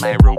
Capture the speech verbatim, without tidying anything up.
narrow.